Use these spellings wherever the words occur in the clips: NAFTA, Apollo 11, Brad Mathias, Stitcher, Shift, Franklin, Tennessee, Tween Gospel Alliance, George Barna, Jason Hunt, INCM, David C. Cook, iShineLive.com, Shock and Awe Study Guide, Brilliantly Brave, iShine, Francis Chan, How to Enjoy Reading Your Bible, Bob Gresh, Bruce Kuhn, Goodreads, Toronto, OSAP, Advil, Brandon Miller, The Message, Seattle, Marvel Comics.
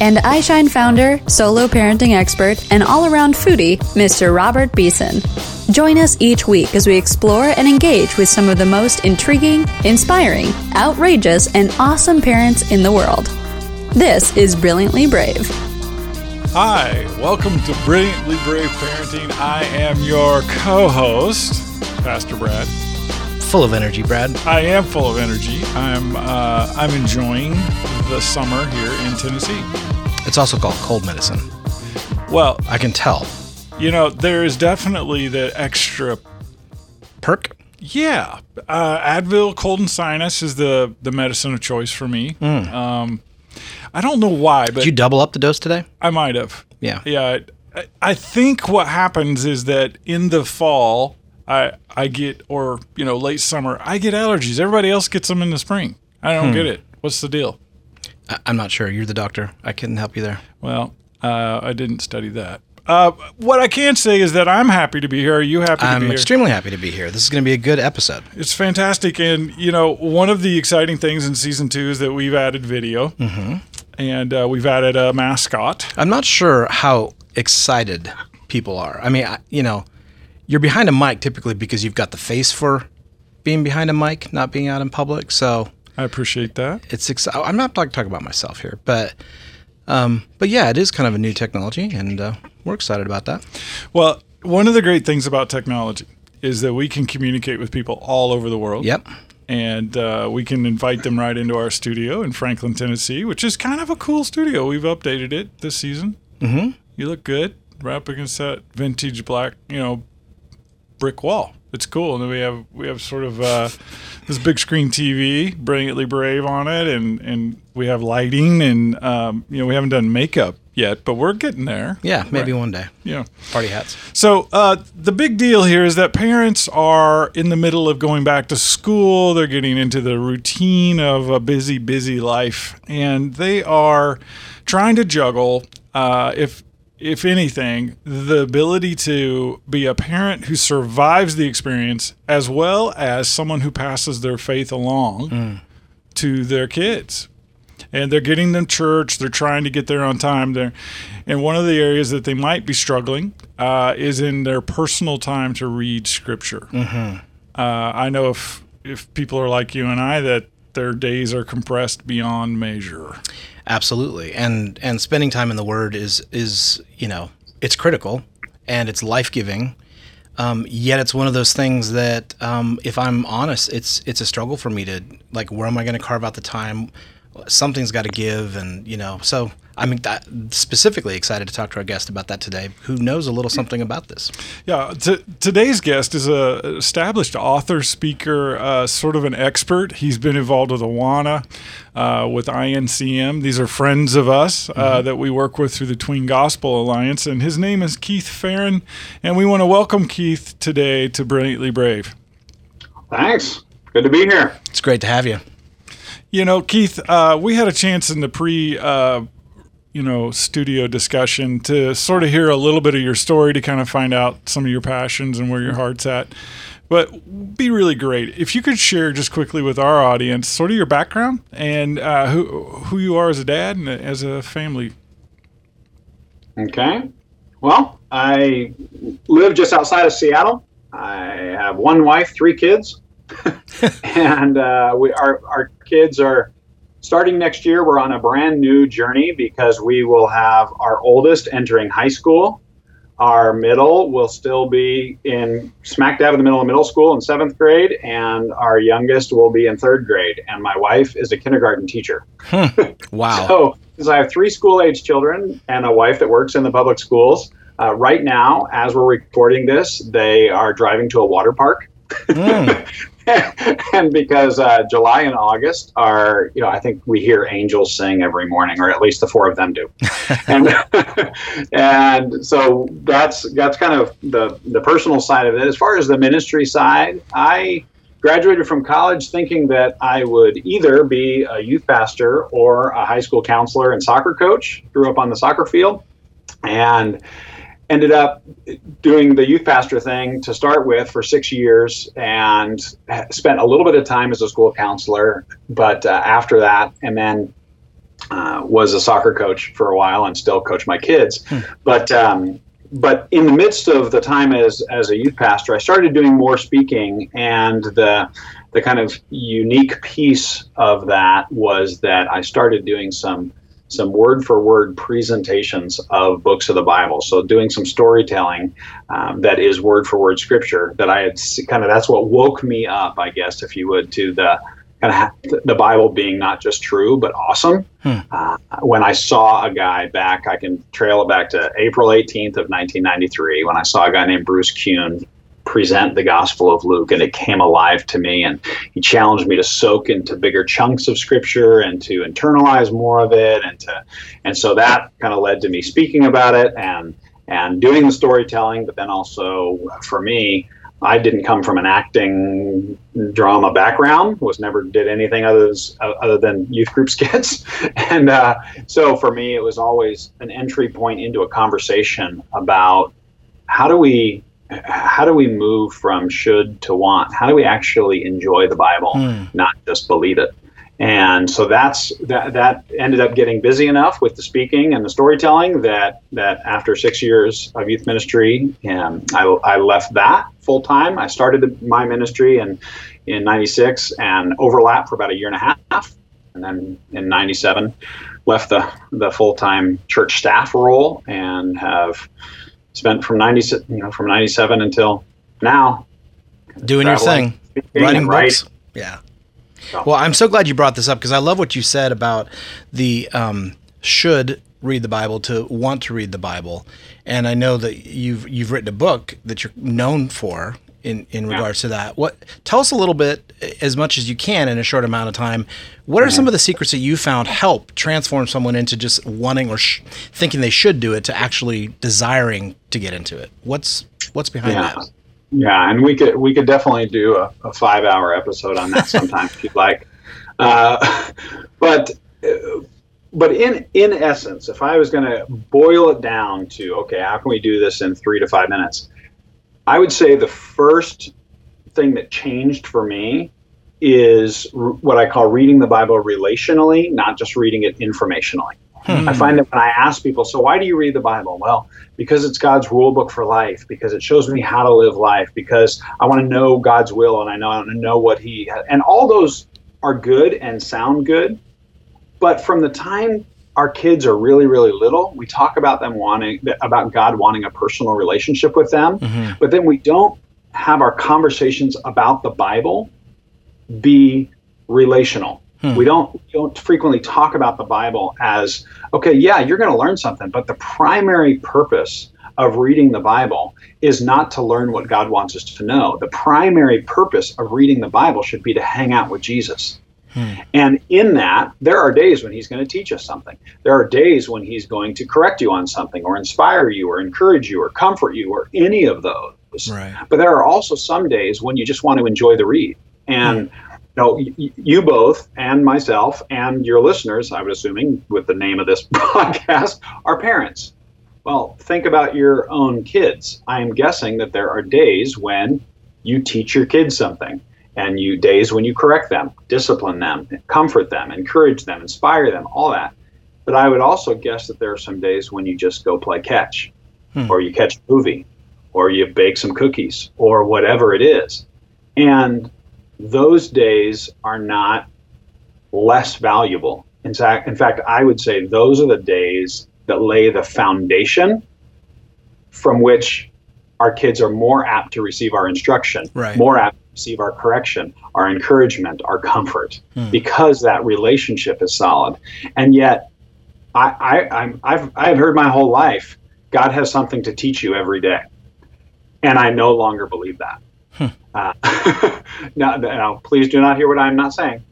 and iShine founder, solo parenting expert, and all-around foodie, Mr. Robert Beeson. Join us each week as we explore and engage with some of the most intriguing, inspiring, outrageous, and awesome parents in the world. This is Brilliantly Brave. Hi, welcome to Brilliantly Brave Parenting. I am your co-host, Pastor Brad. Full of energy, Brad. I am full of energy. I'm enjoying the summer here in Tennessee. It's also called cold medicine. Well, I can tell. You know, there is definitely the extra perk. Yeah, Advil cold and sinus is the medicine of choice for me. I don't know why, but... Did you double up the dose today? I might have. Yeah. Yeah. I think what happens is that in the fall, I get, or, you know, late summer, I get allergies. Everybody else gets them in the spring. I don't get it. What's the deal? I'm not sure. You're the doctor. I couldn't help you there. Well, I didn't study that. What I can say is that I'm happy to be here. Are you happy to be here? I'm extremely happy to be here. This is going to be a good episode. It's fantastic. And, you know, one of the exciting things in Season 2 is that we've added video. Mm-hmm. And we've added a mascot. I'm not sure how excited people are. I mean, you know, you're behind a mic typically because you've got the face for being behind a mic, not being out in public. So I appreciate that. It's I'm not talking about myself here, but yeah, it is kind of a new technology, and we're excited about that. Well, one of the great things about technology is that we can communicate with people all over the world. Yep. And we can invite them right into our studio in Franklin, Tennessee, which is kind of a cool studio. We've updated it this season. Mm-hmm. You look good. Right up against that vintage black, you know, brick wall. It's cool. And then we have sort of this big screen TV, Brilliantly Brave on it, and we have lighting, and you know, we haven't done makeup yet, but we're getting there. Yeah, maybe one day. Yeah. Party hats. So the big deal here is that parents are in the middle of going back to school. They're getting into the routine of a busy, busy life, and they are trying to juggle, if anything, the ability to be a parent who survives the experience as well as someone who passes their faith along to their kids. And they're getting them church. They're trying to get there on time. And one of the areas that they might be struggling is in their personal time to read Scripture. Mm-hmm. I know if people are like you and I, that their days are compressed beyond measure. Absolutely. And spending time in the Word is, you know, it's critical and it's life-giving. Yet it's one of those things that, if I'm honest, it's a struggle for me to, like, where am I going to carve out the time? Something's got to give, and, you know, so I'm specifically excited to talk to our guest about that today, who knows a little something about this. Yeah, today's guest is an established author, speaker, sort of an expert. He's been involved with AWANA, with INCM. These are friends of us that we work with through the Tween Gospel Alliance, and his name is Keith Ferrin, and we want to welcome Keith today to Brilliantly Brave. Thanks. Good to be here. It's great to have you. You know, Keith, we had a chance in the studio discussion to sort of hear a little bit of your story to kind of find out some of your passions and where your heart's at. But be really great if you could share just quickly with our audience sort of your background and who you are as a dad and as a family. Okay. Well, I live just outside of Seattle. I have one wife, 3 kids. And our kids are starting next year. We're on a brand new journey because we will have our oldest entering high school. Our middle will still be in smack dab in the middle of middle school in 7th grade. And our youngest will be in 3rd grade. And my wife is a kindergarten teacher. Wow. So because I have 3 school-age children and a wife that works in the public schools, right now, as we're recording this, they are driving to a water park. And because July and August are, you know, I think we hear angels sing every morning, or at least the four of them do. And so that's kind of the personal side of it. As far as the ministry side, I graduated from college thinking that I would either be a youth pastor or a high school counselor and soccer coach. Grew up on the soccer field and ended up doing the youth pastor thing to start with for 6 years, and spent a little bit of time as a school counselor, but after that, and then was a soccer coach for a while and still coach my kids. But in the midst of the time as a youth pastor, I started doing more speaking, and the kind of unique piece of that was that I started doing some word-for-word presentations of books of the Bible. So doing some storytelling that is word-for-word scripture that I had kind of, that's what woke me up, I guess, if you would, to the kind of the Bible being not just true, but awesome. When I saw a guy back, I can trail it back to April 18th of 1993, when I saw a guy named Bruce Kuhn present the Gospel of Luke, and it came alive to me, and he challenged me to soak into bigger chunks of scripture and to internalize more of it, and so that kind of led to me speaking about it and doing the storytelling. But then also for me, I didn't come from an acting drama background, never did anything other than youth group skits. And so for me, it was always an entry point into a conversation about how do we move from should to want? How do we actually enjoy the Bible, not just believe it? And so that ended up getting busy enough with the speaking and the storytelling that after 6 years of youth ministry, I left that full time. I started my ministry in 96 and overlapped for about a year and a half. And then in 97, left the full-time church staff role, and have spent from 97 until now, doing your thing, writing books. Yeah. Well, I'm so glad you brought this up, because I love what you said about the should read the Bible to want to read the Bible. And I know that you've written a book that you're known for in regards to that. Tell us a little bit, as much as you can in a short amount of time, what are some of the secrets that you found help transform someone into just wanting or thinking they should do it to actually desiring to get into it? What's behind that? Yeah, and we could definitely do a 5-hour episode on that sometime if you'd like. But in essence, if I was going to boil it down to, okay, how can we do this in 3 to 5 minutes? I would say the first thing that changed for me is what I call reading the Bible relationally, not just reading it informationally. I find that when I ask people, so why do you read the Bible? Well, because it's God's rule book for life, because it shows me how to live life, because I want to know God's will, and I want to know what he has. And all those are good and sound good. But from the time our kids are really, really little, we talk about them about God wanting a personal relationship with them. But then we don't have our conversations about the Bible be relational. We don't frequently talk about the Bible as, okay, yeah, you're going to learn something, but the primary purpose of reading the Bible is not to learn what God wants us to know. The primary purpose of reading the Bible should be to hang out with Jesus. And in that, there are days when he's going to teach us something. There are days when he's going to correct you on something, or inspire you, or encourage you, or comfort you, or any of those. Right. But there are also some days when you just want to enjoy the read. And no, you both, and myself, and your listeners, I would assuming, with the name of this podcast, are parents. Well, think about your own kids. I am guessing that there are days when you teach your kids something, and days when you correct them, discipline them, comfort them, encourage them, inspire them, all that. But I would also guess that there are some days when you just go play catch, or you catch a movie, or you bake some cookies, or whatever it is. And those days are not less valuable. In fact, I would say those are the days that lay the foundation from which our kids are more apt to receive our instruction, more apt to receive our correction, our encouragement, our comfort, because that relationship is solid. And yet, I've heard my whole life, God has something to teach you every day. And I no longer believe that. Now, please do not hear what I'm not saying.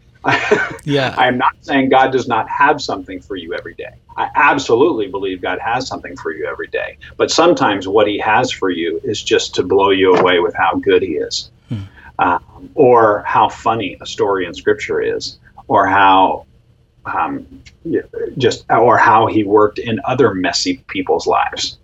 Yeah. I am not saying God does not have something for you every day. I absolutely believe God has something for you every day. But sometimes what he has for you is just to blow you away with how good he is, or how funny a story in Scripture is, or how how he worked in other messy people's lives.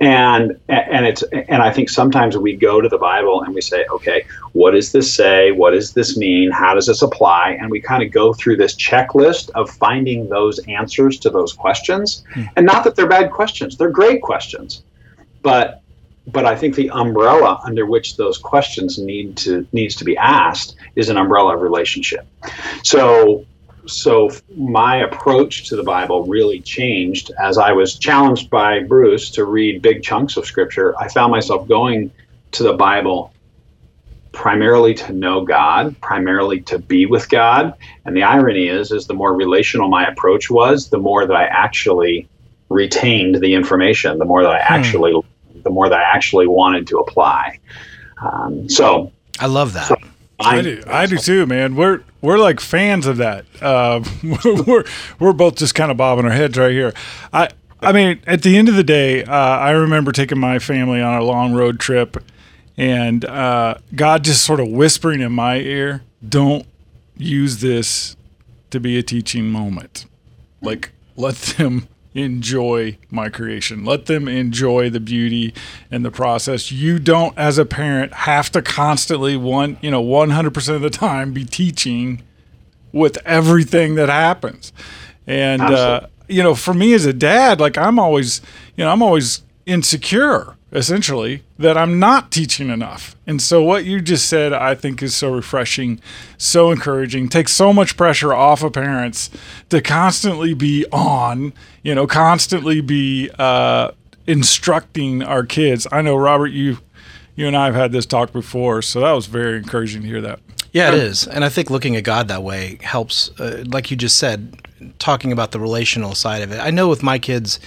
And I think sometimes we go to the Bible and we say, okay, what does this say? What does this mean? How does this apply? And we kind of go through this checklist of finding those answers to those questions. And not that they're bad questions, they're great questions. But I think the umbrella under which those questions needs to be asked is an umbrella of relationship. So my approach to the Bible really changed as I was challenged by Bruce to read big chunks of Scripture. I found myself going to the Bible primarily to know God, primarily to be with God. And the irony is the more relational my approach was, the more that I actually retained the information, the more that I actually wanted to apply. So I love that. So, I do too, man. We're like fans of that. We're both just kind of bobbing our heads right here. I mean, at the end of the day, I remember taking my family on a long road trip, and God just sort of whispering in my ear, "Don't use this to be a teaching moment. Like, let them enjoy my creation. Let them enjoy the beauty and the process. You don't, as a parent, have to constantly 100% of the time be teaching with everything that happens." And for me as a dad, like I'm always insecure, essentially, that I'm not teaching enough. And so what you just said, I think, is so refreshing, so encouraging, takes so much pressure off of parents to constantly be on, constantly be instructing our kids. I know, Robert, you and I have had this talk before, so that was very encouraging to hear that. Yeah, it is. And I think looking at God that way helps, like you just said, talking about the relational side of it. I know with my kids,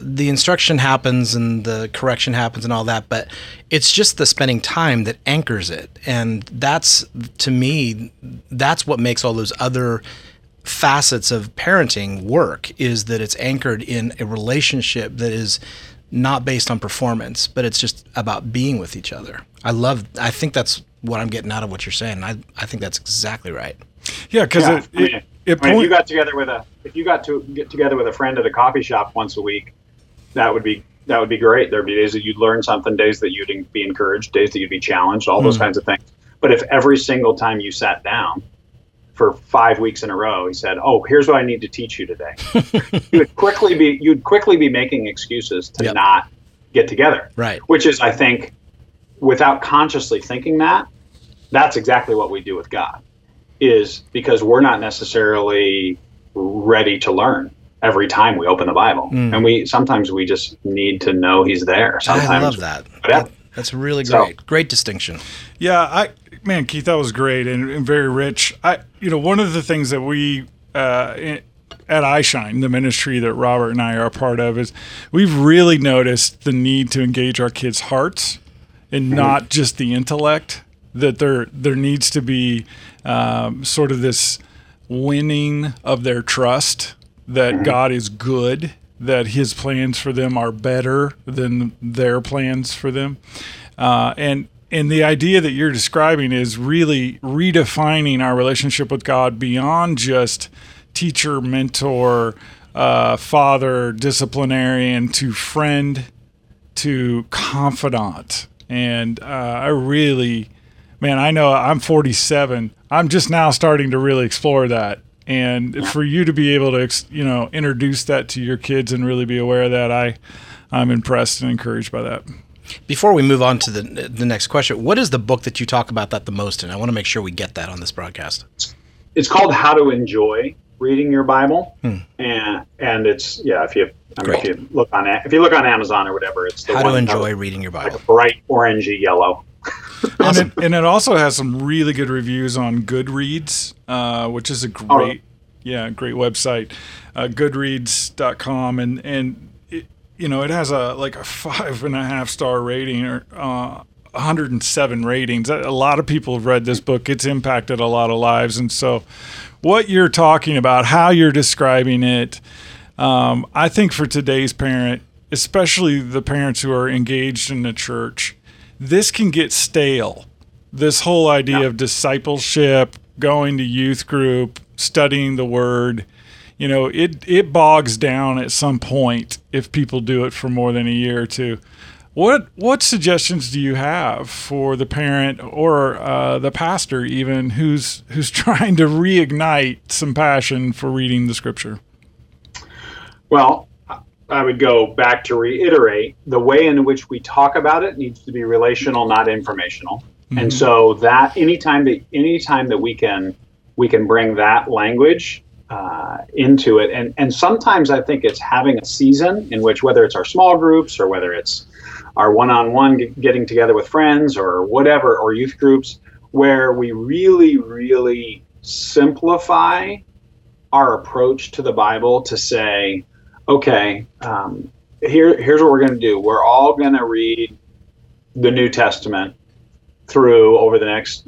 the instruction happens and the correction happens and all that, but it's just the spending time that anchors it. And that's, to me, that's what makes all those other facets of parenting work, is that it's anchored in a relationship that is not based on performance, but it's just about being with each other. I think that's what I'm getting out of what you're saying. I think that's exactly right. Yeah, because if you got together with a friend at a coffee shop once a week, that would be great. There'd be days that you'd learn something, days that you'd be encouraged, days that you'd be challenged, all those kinds of things. But if every single time you sat down for 5 weeks in a row, he said, "Oh, here's what I need to teach you today," you'd quickly be making excuses to not get together. Right. Which is, I think, without consciously thinking that's exactly what we do with God, is because we're not necessarily ready to learn every time we open the Bible. And sometimes we just need to know he's there. Sometimes. I love that. Whatever. That's really great. So, great distinction. Yeah. Keith, that was great and very rich. One of the things that we, at iShine, the ministry that Robert and I are a part of, is we've really noticed the need to engage our kids' hearts and not just the intellect. That there needs to be sort of this winning of their trust that God is good, that his plans for them are better than their plans for them. And the idea that you're describing is really redefining our relationship with God beyond just teacher, mentor, father, disciplinarian, to friend, to confidant. And I really... Man, I know I'm 47. I'm just now starting to really explore that. And for you to be able to, introduce that to your kids and really be aware of that, I'm impressed and encouraged by that. Before we move on to the next question, what is the book that you talk about that the most in? I want to make sure we get that on this broadcast. It's called How to Enjoy Reading Your Bible. And it's, if you look on Amazon or whatever, it's the How to Enjoy Reading Your Bible. Like a bright orangey yellow. Awesome. And it also has some really good reviews on Goodreads, which is a great website, Goodreads.com, and it has a 5.5-star rating 107 ratings. A lot of people have read this book. It's impacted a lot of lives. And so what you're talking about, how you're describing it, I think for today's parent, especially the parents who are engaged in the church, this can get stale. This whole idea of discipleship, going to youth group, studying the word, you know, it bogs down at some point if people do it for more than a year or two. What suggestions do you have for the parent or the pastor even who's trying to reignite some passion for reading the scripture? Well, I would go back to reiterate, the way in which we talk about it needs to be relational, not informational. Mm-hmm. And so that anytime that we can bring that language into it, and sometimes I think it's having a season in which, whether it's our small groups or whether it's our one-on-one getting together with friends or whatever, or youth groups, where we really, really simplify our approach to the Bible to say, okay, here's what we're going to do. We're all going to read the New Testament through over the next,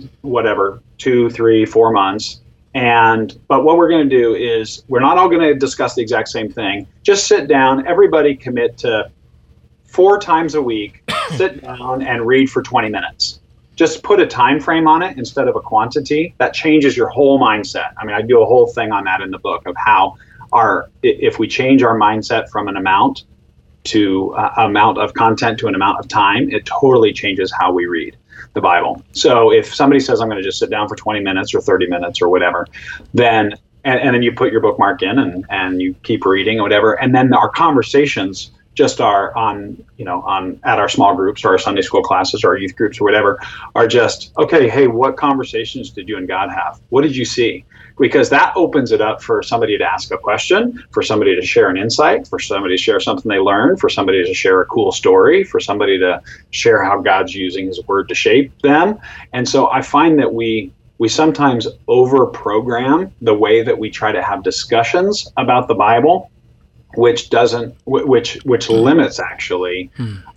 2, 3, 4 months. But what we're going to do is we're not all going to discuss the exact same thing. Just sit down, everybody commit to 4 times a week, sit down and read for 20 minutes. Just put a time frame on it instead of a quantity. That changes your whole mindset. I mean, I do a whole thing on that in the book of how if we change our mindset from an amount to amount of content to an amount of time, it totally changes how we read the Bible. So if somebody says, I'm going to just sit down for 20 minutes or 30 minutes or whatever, then, and then you put your bookmark in and you keep reading or whatever. And then our conversations just are at our small groups or our Sunday school classes or our youth groups or whatever are just, okay, hey, what conversations did you and God have? What did you see? Because that opens it up for somebody to ask a question, for somebody to share an insight, for somebody to share something they learned, for somebody to share a cool story, for somebody to share how God's using his word to shape them. And so I find that we sometimes over-program the way that we try to have discussions about the Bible, which limits actually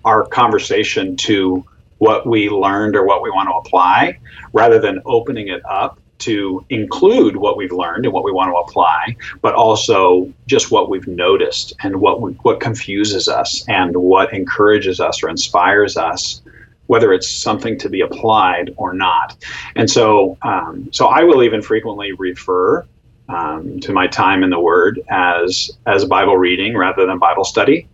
our conversation to what we learned or what we want to apply, rather than opening it up to include what we've learned and what we want to apply, but also just what we've noticed and what confuses us and what encourages us or inspires us, whether it's something to be applied or not. And so, so I will even frequently refer to my time in the Word as Bible reading rather than Bible study,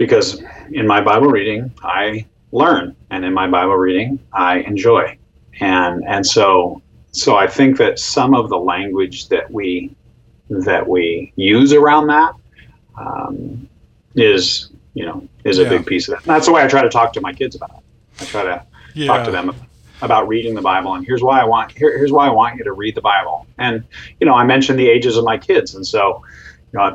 because in my Bible reading I learn, and in my Bible reading I enjoy. And so I think that some of the language that we use around that is a big piece of that. And that's the way I try to talk to my kids about it. I try to talk to them about reading the Bible, and here's why I want you to read the Bible. And I mentioned the ages of my kids, and so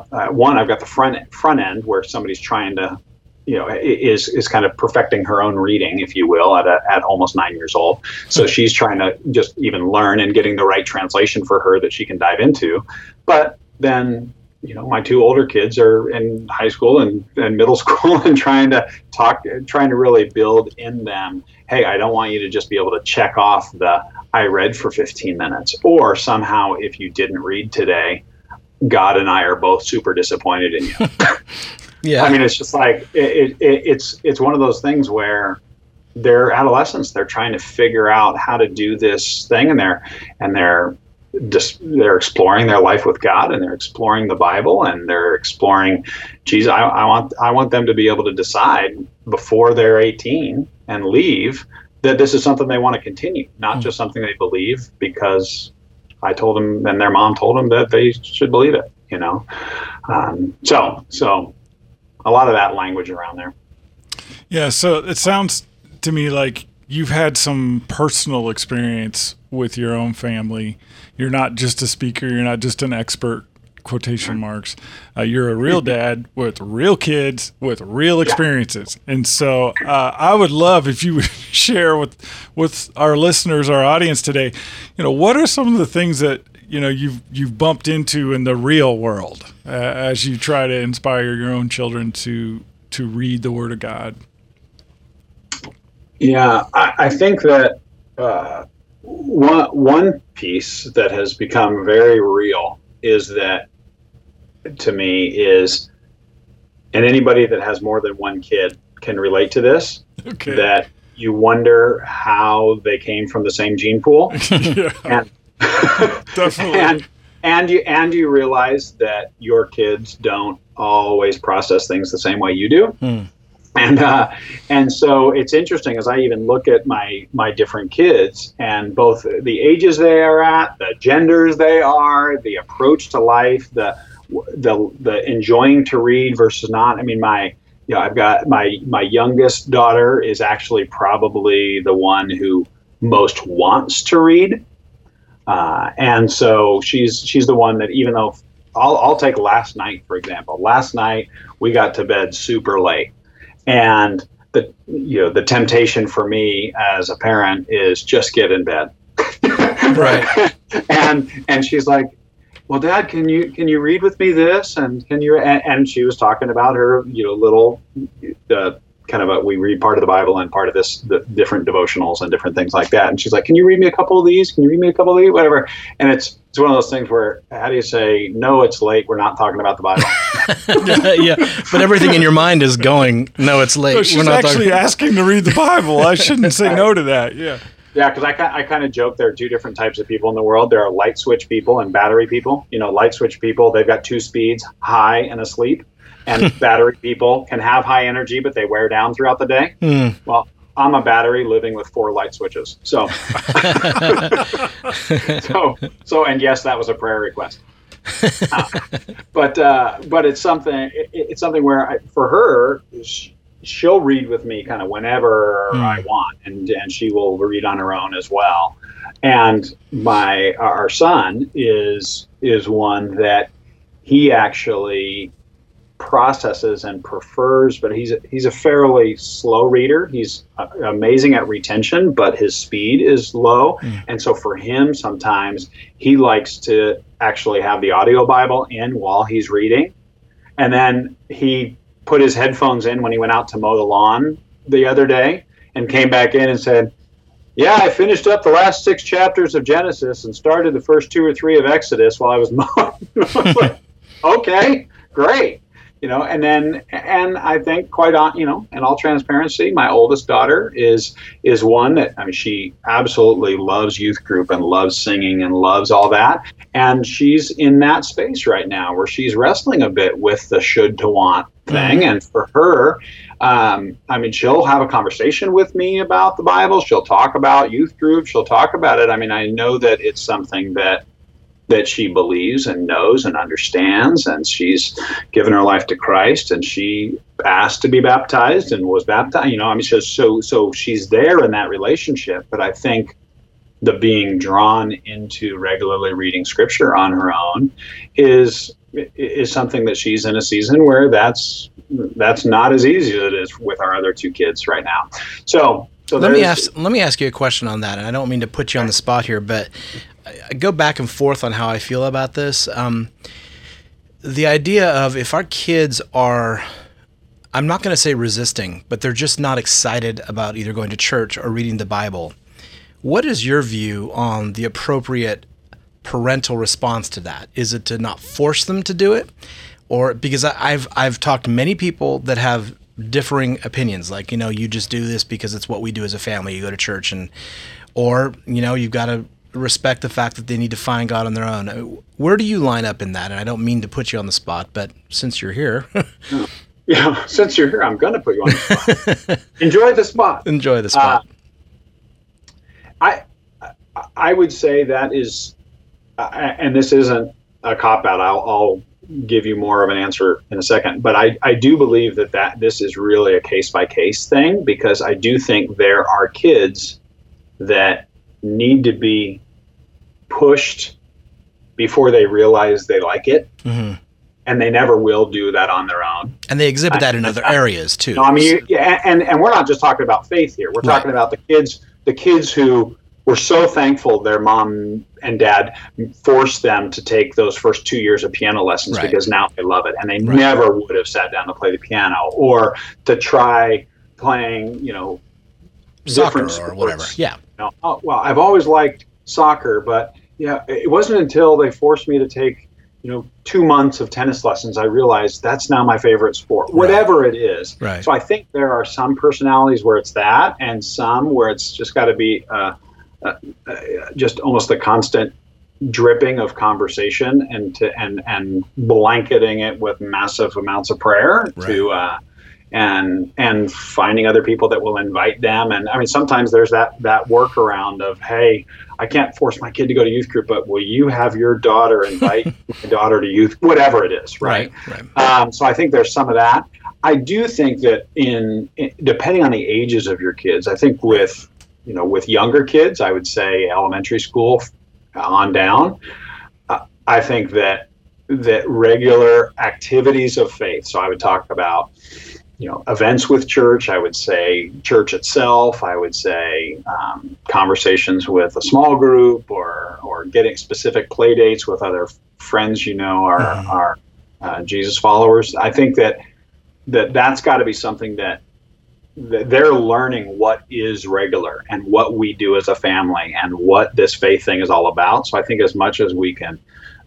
one, I've got the front end where somebody's trying to, is kind of perfecting her own reading, if you will, at almost 9 years old. So she's trying to just even learn and getting the right translation for her that she can dive into. But then, my 2 older kids are in high school and middle school and trying to really build in them, hey, I don't want you to just be able to check off the I read for 15 minutes, or somehow if you didn't read today, God and I are both super disappointed in you. Yeah, I mean, it's just like it's one of those things where they're adolescents. They're trying to figure out how to do this thing, and they're exploring their life with God, and they're exploring the Bible, and they're exploring Jesus. I want them to be able to decide before they're 18 and leave that this is something they want to continue, not just something they believe because I told them and their mom told them that they should believe it. So. A lot of that language around there. Yeah, so it sounds to me like you've had some personal experience with your own family. You're not just a speaker. You're not just an expert, quotation marks. You're a real dad with real kids with real experiences. Yeah. And so I would love if you would share with our listeners, our audience today, what are some of the things that you've bumped into in the real world as you try to inspire your own children to read the Word of God? Yeah, I think that one piece that has become very real is that, to me, is, and anybody that has more than one kid can relate to this, okay, that you wonder how they came from the same gene pool. Yeah, and, definitely. And you realize that your kids don't always process things the same way you do. Hmm. And so it's interesting as I even look at my different kids and both the ages they are at, the genders they are, the approach to life, the enjoying to read versus not. I mean, I've got my youngest daughter is actually probably the one who most wants to read. And so she's the one that, even though I'll take last night, for example. Last night we got to bed super late. And the temptation for me as a parent is just get in bed. Right. And she's like, well, Dad, can you read with me this? And can you, and she was talking about her, little, kind of we read part of the Bible and part of this, the different devotionals and different things like that. And she's like, can you read me a couple of these? Can you read me a couple of these? Whatever. And it's one of those things where, how do you say, no, it's late, we're not talking about the Bible? Yeah, but everything in your mind is going, no, it's late. So she's asking to read the Bible. I shouldn't say no to that, yeah. Yeah, because I kind of joke there are two different types of people in the world. There are light switch people and battery people. Light switch people, they've got two speeds, high and asleep. And battery people can have high energy, but they wear down throughout the day. Mm. Well, I'm a battery living with 4 light switches. So, and yes, that was a prayer request. But it's something. It's something where for her, she'll read with me kind of whenever I want, and she will read on her own as well. And our son is one that he actually processes and prefers, but he's a fairly slow reader. He's amazing at retention, but his speed is low. Mm. And so for him, sometimes he likes to actually have the audio Bible in while he's reading. And then he put his headphones in when he went out to mow the lawn the other day and came back in and said, yeah, I finished up the last 6 chapters of Genesis and started the first 2 or 3 of Exodus while I was mowing. I was like, okay, great. And I think in all transparency, my oldest daughter is one that, I mean, she absolutely loves youth group and loves singing and loves all that. And she's in that space right now where she's wrestling a bit with the should to want thing. Mm-hmm. And for her, I mean, she'll have a conversation with me about the Bible. She'll talk about youth group. She'll talk about it. I mean, I know that it's something that she believes and knows and understands, and she's given her life to Christ, and she asked to be baptized and was baptized. I mean, so she's there in that relationship. But I think the being drawn into regularly reading Scripture on her own is something that she's in a season where that's not as easy as it is with our other 2 kids right now. So let me ask you a question on that, and I don't mean to put you on the spot here, but I go back and forth on how I feel about this. The idea of if our kids are, I'm not going to say resisting, but they're just not excited about either going to church or reading the Bible. What is your view on the appropriate parental response to that? Is it to not force them to do it? Or because I've talked to many people that have differing opinions, like, you just do this because it's what we do as a family. You go to church or you've got to respect the fact that they need to find God on their own. Where do you line up in that? And I don't mean to put you on the spot, but since you're here. Yeah, since you're here, I'm going to put you on the spot. Enjoy the spot. I would say that is, and this isn't a cop-out. I'll give you more of an answer in a second. But I do believe that this is really a case-by-case thing, because I do think there are kids that need to be pushed before they realize they like it. Mm-hmm. And they never will do that on their own. And they exhibit that in other areas too. No, I mean, and we're not just talking about faith here. We're talking about the kids who were so thankful their mom and dad forced them to take those first 2 years of piano lessons because now they love it. And they never would have sat down to play the piano or to try playing, soccer or whatever. Yeah. Well, I've always liked soccer, but yeah, it wasn't until they forced me to take, 2 months of tennis lessons, I realized that's now my favorite sport, whatever it is. Right. So I think there are some personalities where it's that, and some where it's just got to be just almost the constant dripping of conversation and blanketing it with massive amounts of prayer and finding other people that will invite them. And I mean, sometimes there's that workaround of, hey, I can't force my kid to go to youth group, but will you have your daughter invite my daughter to youth, whatever it is, right? So I think there's some of that. I do think that in depending on the ages of your kids, I think with younger kids, I would say elementary school on down, I think that regular activities of faith. So I would talk about events with church, I would say church itself, I would say conversations with a small group or getting specific play dates with other friends, are Jesus followers. I think that's got to be something that they're learning what is regular and what we do as a family and what this faith thing is all about. So I think as much as we can,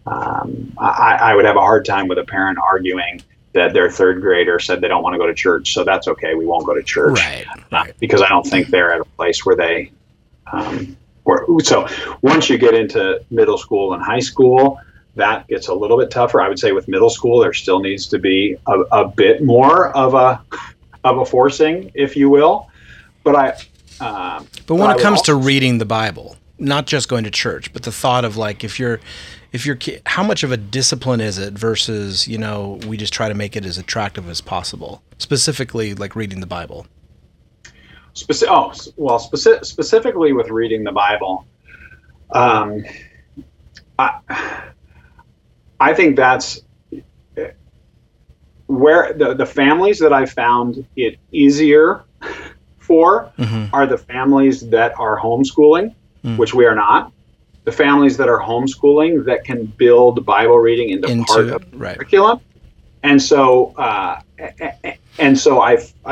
I would have a hard time with a parent arguing that their third grader said they don't want to go to church, so that's okay, we won't go to church. Right. Because I don't think they're at a place where they... so once you get into middle school and high school, that gets a little bit tougher. I would say with middle school, there still needs to be a bit more of a forcing, if you will. But when it comes to reading the Bible, not just going to church, but the thought of if your kid, how much of a discipline is it versus, we just try to make it as attractive as possible, specifically like reading the Bible? Specifically with reading the Bible, I think that's where the families that I found it easier for are the families that are homeschooling, which we are not. The families that are homeschooling that can build Bible reading into part of the curriculum. And so I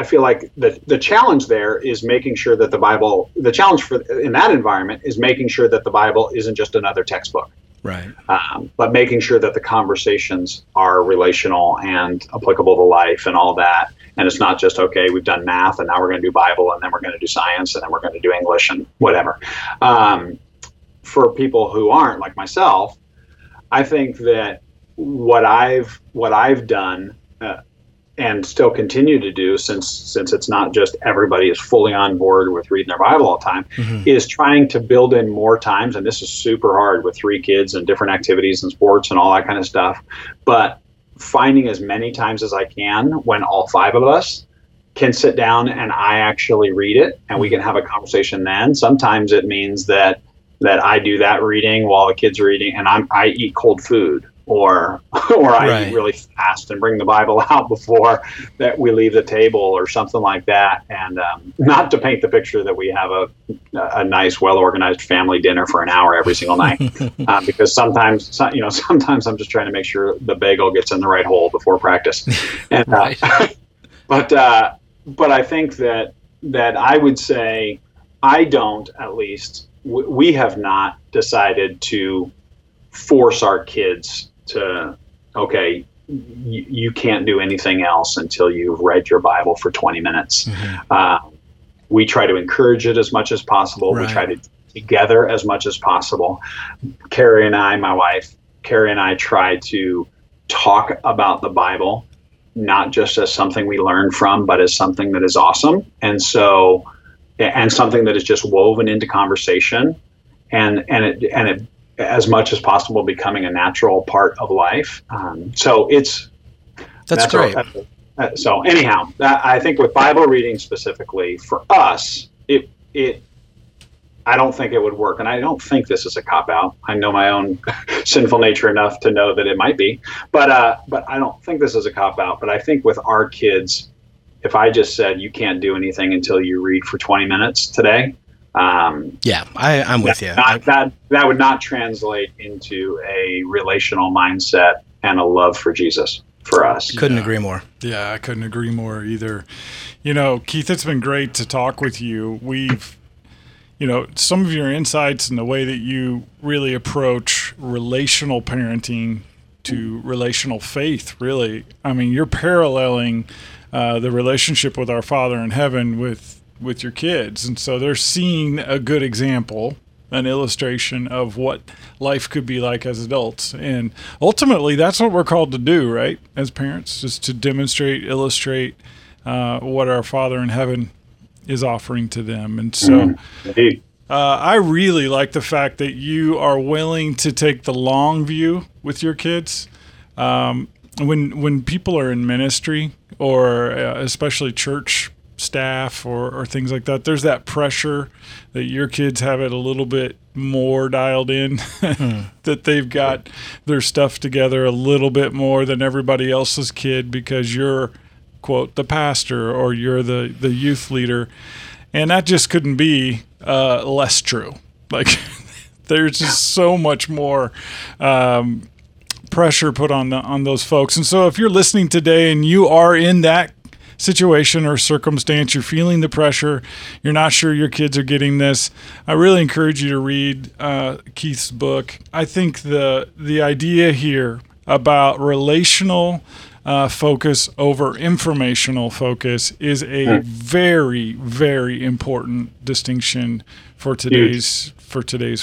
feel like the challenge there is making sure that the challenge in that environment is making sure that the Bible isn't just another textbook. Right. But making sure that the conversations are relational and applicable to life and all that. And it's not just, okay, we've done math and now we're going to do Bible and then we're going to do science and then we're going to do English and whatever. For people who aren't like myself, I think that what I've done and still continue to do, since it's not just everybody is fully on board with reading their Bible all the time, is trying to build in more times. And this is super hard with 3 kids and different activities and sports and all that kind of stuff. But finding as many times as I can when all 5 of us can sit down and I actually read it and we can have a conversation then. Sometimes it means that I do that reading while the kid's reading, and I eat cold food or I eat really fast and bring the Bible out before that we leave the table or something like that. And not to paint the picture that we have a nice, well-organized family dinner for an hour every single night, because sometimes I'm just trying to make sure the bagel gets in the right hole before practice. And, but I think that I would say I don't, at least, we have not decided to force our kids to, okay, you can't do anything else until you've read your Bible for 20 minutes. We try to encourage it as much as possible. Right. We try to together as much as possible. My wife, Carrie and I try to talk about the Bible, not just as something we learn from, but as something that is awesome. And something that is just woven into conversation and it as much as possible becoming a natural part of life. That's great. I think with Bible reading specifically for us, it I don't think it would work. And I don't think this is a cop-out. I know my own sinful nature enough to know that it might be, but I don't think this is a cop-out. But I think with our kids, if I just said you can't do anything until you read for 20 minutes today, I'm with you. That would not translate into a relational mindset and a love for Jesus. for us. Couldn't agree more. Yeah, I couldn't agree more either. You know, Keith, it's been great to talk with you. We've, you know, some of your insights and the way that you really approach relational parenting to relational faith, really. I mean, you're paralleling the relationship with our Father in Heaven with your kids. And so they're seeing a good example, an illustration of what life could be like as adults. And ultimately, that's what we're called to do, right, as parents, is to demonstrate, illustrate what our Father in Heaven is offering to them. And so I really like the fact that you are willing to take the long view with your kids. When people are in ministry, or especially church staff or things like that, there's that pressure that your kids have it a little bit more dialed in, that they've got their stuff together a little bit more than everybody else's kid because you're, quote, the pastor or you're the youth leader. And that just couldn't be less true. Like, there's just so much more pressure put on those folks. And so if you're listening today and you are in that situation or circumstance, you're feeling the pressure, you're not sure your kids are getting this, I really encourage you to read Keith's book. I think the idea here about relational focus over informational focus is a very, very important distinction for today's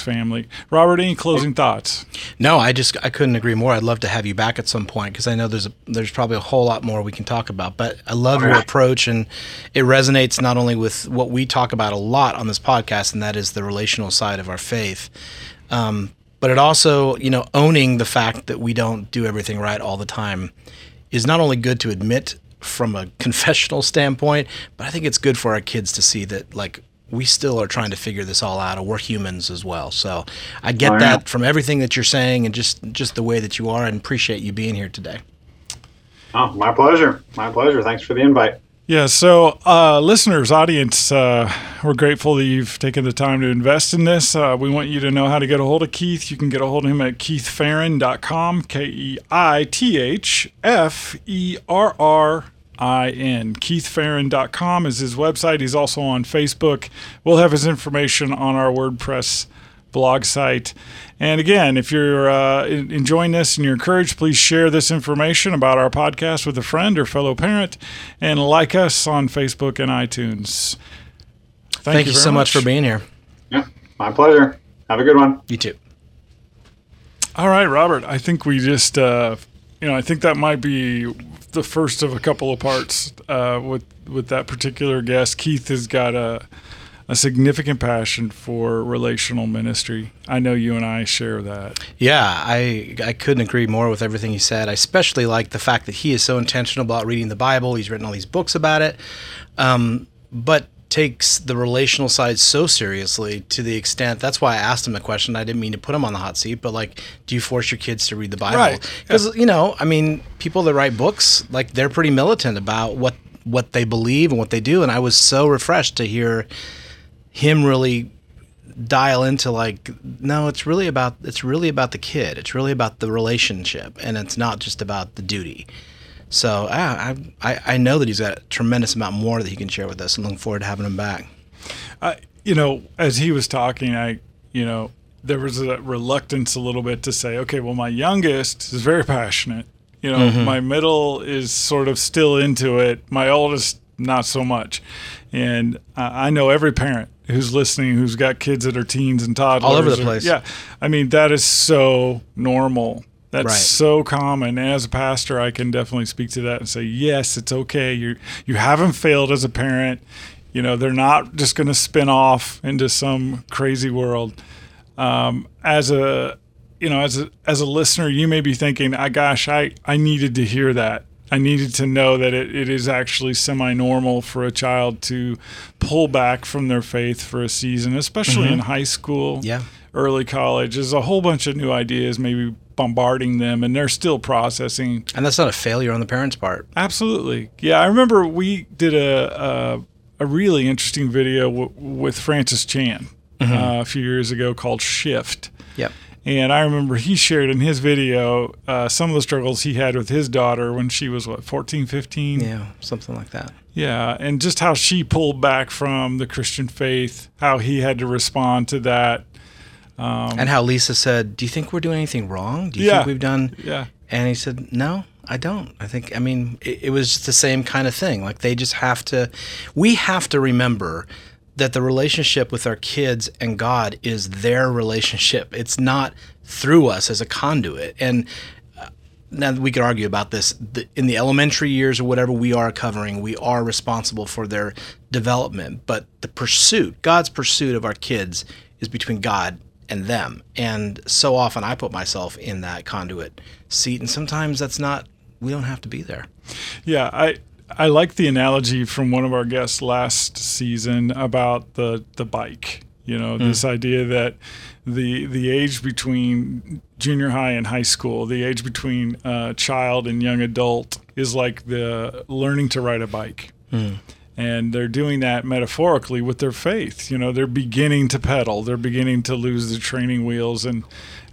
family. Robert, any closing thoughts? No, I couldn't agree more. I'd love to have you back at some point, because I know there's probably a whole lot more we can talk about. But I love your approach, and it resonates not only with what we talk about a lot on this podcast, and that is the relational side of our faith, but it also, you know, owning the fact that we don't do everything right all the time is not only good to admit from a confessional standpoint, but I think it's good for our kids to see that, like, we still are trying to figure this all out, and we're humans as well. So I get that from everything that you're saying and just the way that you are, and appreciate you being here today. Oh, my pleasure. My pleasure. Thanks for the invite. Yeah, so listeners, audience, we're grateful that you've taken the time to invest in this. We want you to know how to get a hold of Keith. You can get a hold of him at keithferrin.com, KeithFerrin. KeithFerrin.com is his website. He's also on Facebook. We'll have his information on our WordPress blog site. And again, if you're enjoying this and you're encouraged, please share this information about our podcast with a friend or fellow parent, and like us on Facebook and iTunes. Thank you so much for being here. Yeah, my pleasure. Have a good one. You too. All right, Robert, I think we just, I think that might be the first of a couple of parts with that particular guest. Keith has got a significant passion for relational ministry. I know you and I share that. Yeah, I couldn't agree more with everything he said. I especially like the fact that he is so intentional about reading the Bible. He's written all these books about it, but takes the relational side so seriously to the extent, that's why I asked him the question. I didn't mean to put him on the hot seat, but, like, do you force your kids to read the Bible? Because, you know, I mean, people that write books, like, they're pretty militant about what they believe and what they do. And I was so refreshed to hear him really dial into, like, no, it's really about the kid. It's really about the relationship, and it's not just about the duty. So I know that he's got a tremendous amount more that he can share with us. I'm looking forward to having him back. As he was talking, there was a reluctance a little bit to say, okay, well, my youngest is very passionate. You know, my middle is sort of still into it. My oldest, not so much. And I know every parent who's listening, who's got kids that are teens and toddlers. All over the place. Yeah. I mean, that is so normal. That's so common. And as a pastor, I can definitely speak to that and say, yes, it's okay. You haven't failed as a parent. You know, they're not just going to spin off into some crazy world. As a listener, you may be thinking, I needed to hear that. I needed to know that it is actually semi-normal for a child to pull back from their faith for a season, especially in high school, early college. There's a whole bunch of new ideas maybe bombarding them, and they're still processing. And that's not a failure on the parents' part. Absolutely. Yeah, I remember we did a really interesting video with Francis Chan a few years ago called Shift. Yep. And I remember he shared in his video some of the struggles he had with his daughter when she was, 14, 15? Yeah, something like that. Yeah, and just how she pulled back from the Christian faith, how he had to respond to that. And how Lisa said, do you think we're doing anything wrong? Do you think we've done? Yeah. And he said, no, I don't. It was the same kind of thing. Like they just we have to remember that the relationship with our kids and God is their relationship. It's not through us as a conduit. And now we could argue about this. In the elementary years or whatever we are covering, we are responsible for their development. But the pursuit, God's pursuit of our kids is between God and them. And so often I put myself in that conduit seat. And sometimes we don't have to be there. Yeah, I like the analogy from one of our guests last season about the bike. This idea that the age between junior high and high school, the age between child and young adult is like the learning to ride a bike. Mm. And they're doing that metaphorically with their faith. They're beginning to pedal. They're beginning to lose the training wheels. And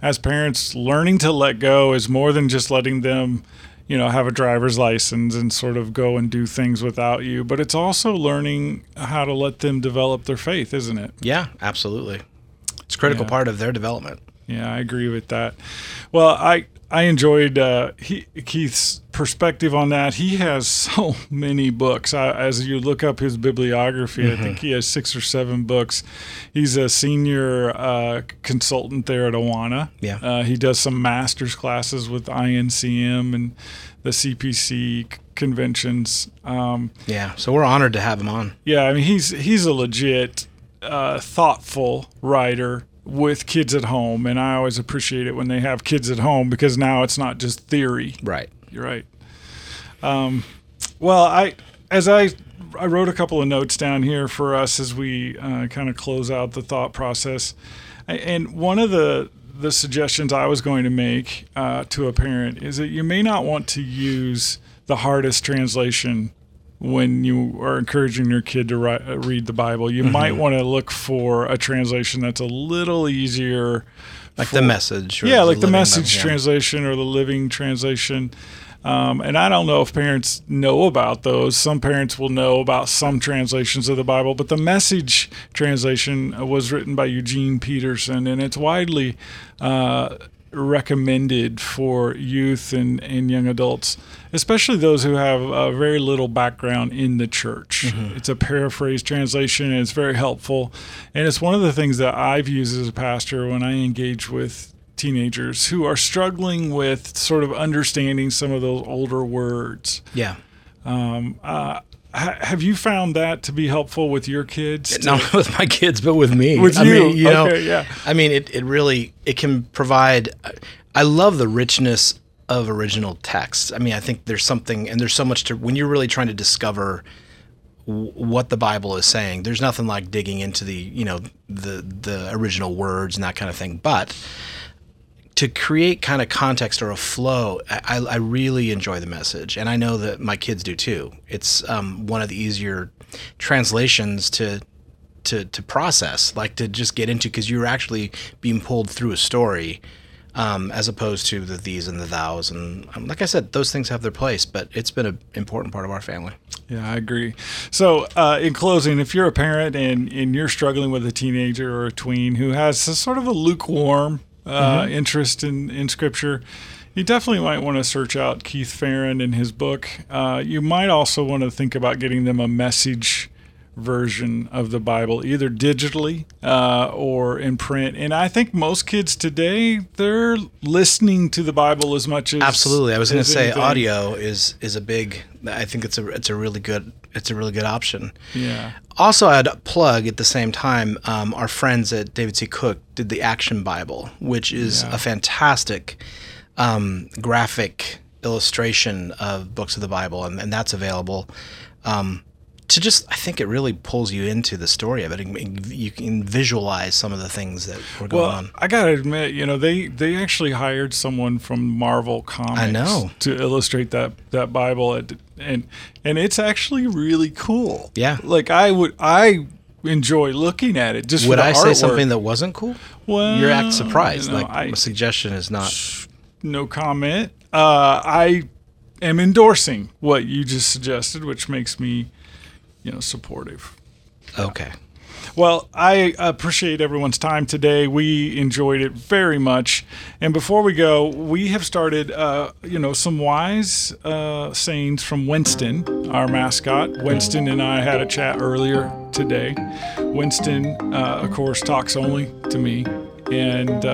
as parents, learning to let go is more than just letting them have a driver's license and sort of go and do things without you. But it's also learning how to let them develop their faith, isn't it? Yeah, absolutely. It's a critical part of their development. Yeah, I agree with that. Well, I enjoyed Keith's perspective on that. He has so many books. As you look up his bibliography, I think he has 6 or 7 books. He's a senior consultant there at AWANA. Yeah. He does some master's classes with INCM and the CPC conventions. So we're honored to have him on. Yeah, he's a legit, thoughtful writer with kids at home, and I always appreciate it when they have kids at home because now it's not just theory. Right. You're right. I wrote a couple of notes down here for us as we kind of close out the thought process. And one of the suggestions I was going to make to a parent is that you may not want to use the hardest translation when you are encouraging your kid to read the Bible. You might want to look for a translation that's a little easier. Like The Message. Yeah, like The Message translation or the Living translation. And I don't know if parents know about those. Some parents will know about some translations of the Bible, but the Message translation was written by Eugene Peterson, and it's widely recommended for youth and young adults, especially those who have very little background in the church. Mm-hmm. It's a paraphrase translation, and it's very helpful. And it's one of the things that I've used as a pastor when I engage with teenagers who are struggling with sort of understanding some of those older words. Yeah. Have you found that to be helpful with your kids? Not with my kids, but with me. With you. It really, it can provide, I love the richness of original text. I think there's something, and there's so much to, when you're really trying to discover what the Bible is saying, there's nothing like digging into the original words and that kind of thing. But to create kind of context or a flow, I really enjoy The Message, and I know that my kids do too. It's one of the easier translations to process, like to just get into, because you're actually being pulled through a story, as opposed to the these and the thous. And like I said, those things have their place, but it's been an important part of our family. Yeah, I agree. So in closing, if you're a parent and you're struggling with a teenager or a tween who has a sort of a lukewarm interest in Scripture, you definitely might want to search out Keith Ferrin and his book. You might also want to think about getting them a Message version of the Bible, either digitally or in print. And I think most kids today, they're listening to the Bible as much as absolutely. I was going to say anything. Audio is a big. I think it's a really good option. Yeah. Also, I'd plug at the same time our friends at David C. Cook did the Action Bible, which is a fantastic graphic illustration of books of the Bible, and that's available. I think it really pulls you into the story of it. You can visualize some of the things that were going on. Well, I got to admit, they actually hired someone from Marvel Comics to illustrate that Bible, and it's actually really cool. Yeah. Like I enjoy looking at it. Just would I say something that wasn't cool? Well, you're act surprised. You know, like a suggestion is not. No comment. I am endorsing what you just suggested, which makes me, supportive. Okay. Well, I appreciate everyone's time today. We enjoyed it very much. And before we go, we have started, some wise sayings from Winston, our mascot. Winston and I had a chat earlier today. Winston, of course, talks only to me. And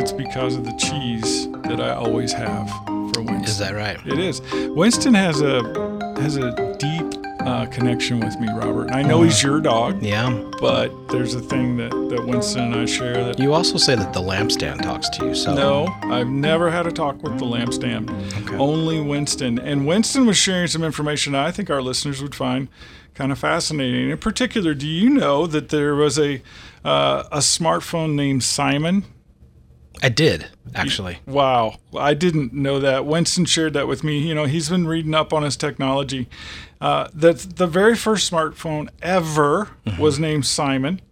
it's because of the cheese that I always have for Winston. Is that right? It is. Winston has a deep connection with me, Robert. And I know he's your dog. Yeah. But there's a thing that Winston and I share. That you also say that the lampstand talks to you. So no, I've never had a talk with the lampstand. Okay. Only Winston. And Winston was sharing some information I think our listeners would find kind of fascinating. In particular, do you know that there was a smartphone named Simon? I did, actually. Wow. I didn't know that. Winston shared that with me. He's been reading up on his technology. That the very first smartphone ever was named Simon.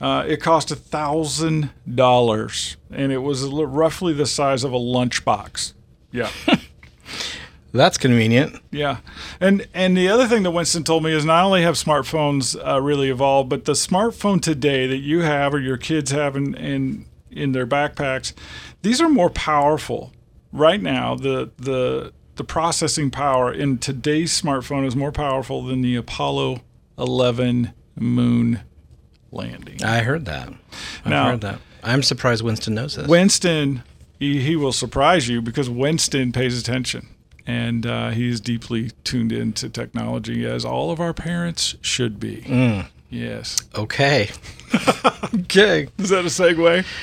It cost $1,000, and it was roughly the size of a lunchbox. Yeah. That's convenient. Yeah. And the other thing that Winston told me is not only have smartphones really evolved, but the smartphone today that you have or your kids have in their backpacks, these are more powerful. Right now, the processing power in today's smartphone is more powerful than the Apollo 11 moon landing. I heard that. I'm surprised Winston knows this. Winston, he will surprise you because Winston pays attention. And he's deeply tuned into technology, as all of our parents should be. Mm. Yes. Okay. Okay. Is that a segue?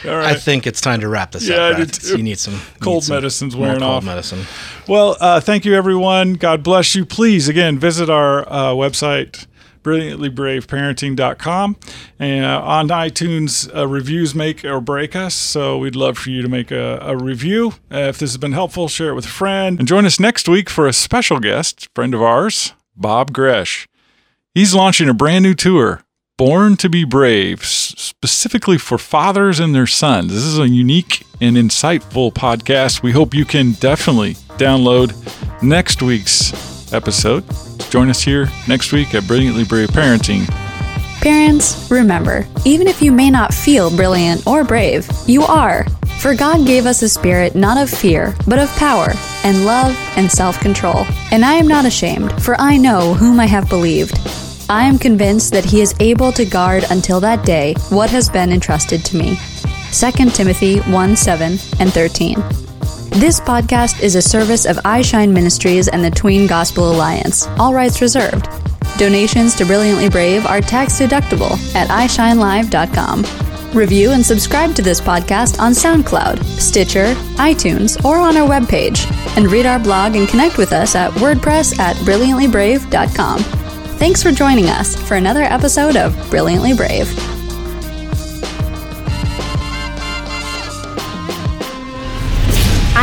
All right. I think it's time to wrap this up. You need some cold medicine's wearing off. Cold medicine. Well, thank you, everyone. God bless you. Please, again, visit our website, BrilliantlyBraveParenting.com. And on iTunes, reviews make or break us, so we'd love for you to make a review. If this has been helpful, share it with a friend. And join us next week for a special guest, friend of ours, Bob Gresh. He's launching a brand new tour, Born to be Brave, specifically for fathers and their sons. This is a unique and insightful podcast. We hope you can definitely download next week's episode. Join us here next week at Brilliantly Brave Parenting. Parents, remember, even if you may not feel brilliant or brave, you are. For God gave us a spirit not of fear, but of power and love and self-control. And I am not ashamed, for I know whom I have believed. I am convinced that he is able to guard until that day what has been entrusted to me. 2 Timothy 1:7 and 13. This podcast is a service of iShine Ministries and the Tween Gospel Alliance. All rights reserved. Donations to Brilliantly Brave are tax deductible at iShineLive.com. Review and subscribe to this podcast on SoundCloud, Stitcher, iTunes, or on our webpage. And read our blog and connect with us at WordPress at BrilliantlyBrave.com. Thanks for joining us for another episode of Brilliantly Brave.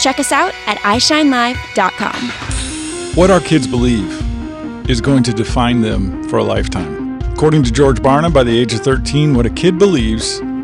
Check us out at iShineLive.com. What our kids believe is going to define them for a lifetime. According to George Barna, by the age of 13, what a kid believes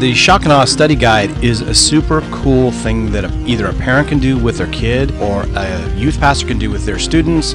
The Shock and Awe Study Guide is a super cool thing that either a parent can do with their kid, or a youth pastor can do with their students,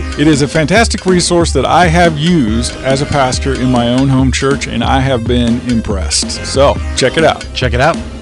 It is a fantastic resource that I have used as a pastor in my own home church, and I have been impressed. So check it out.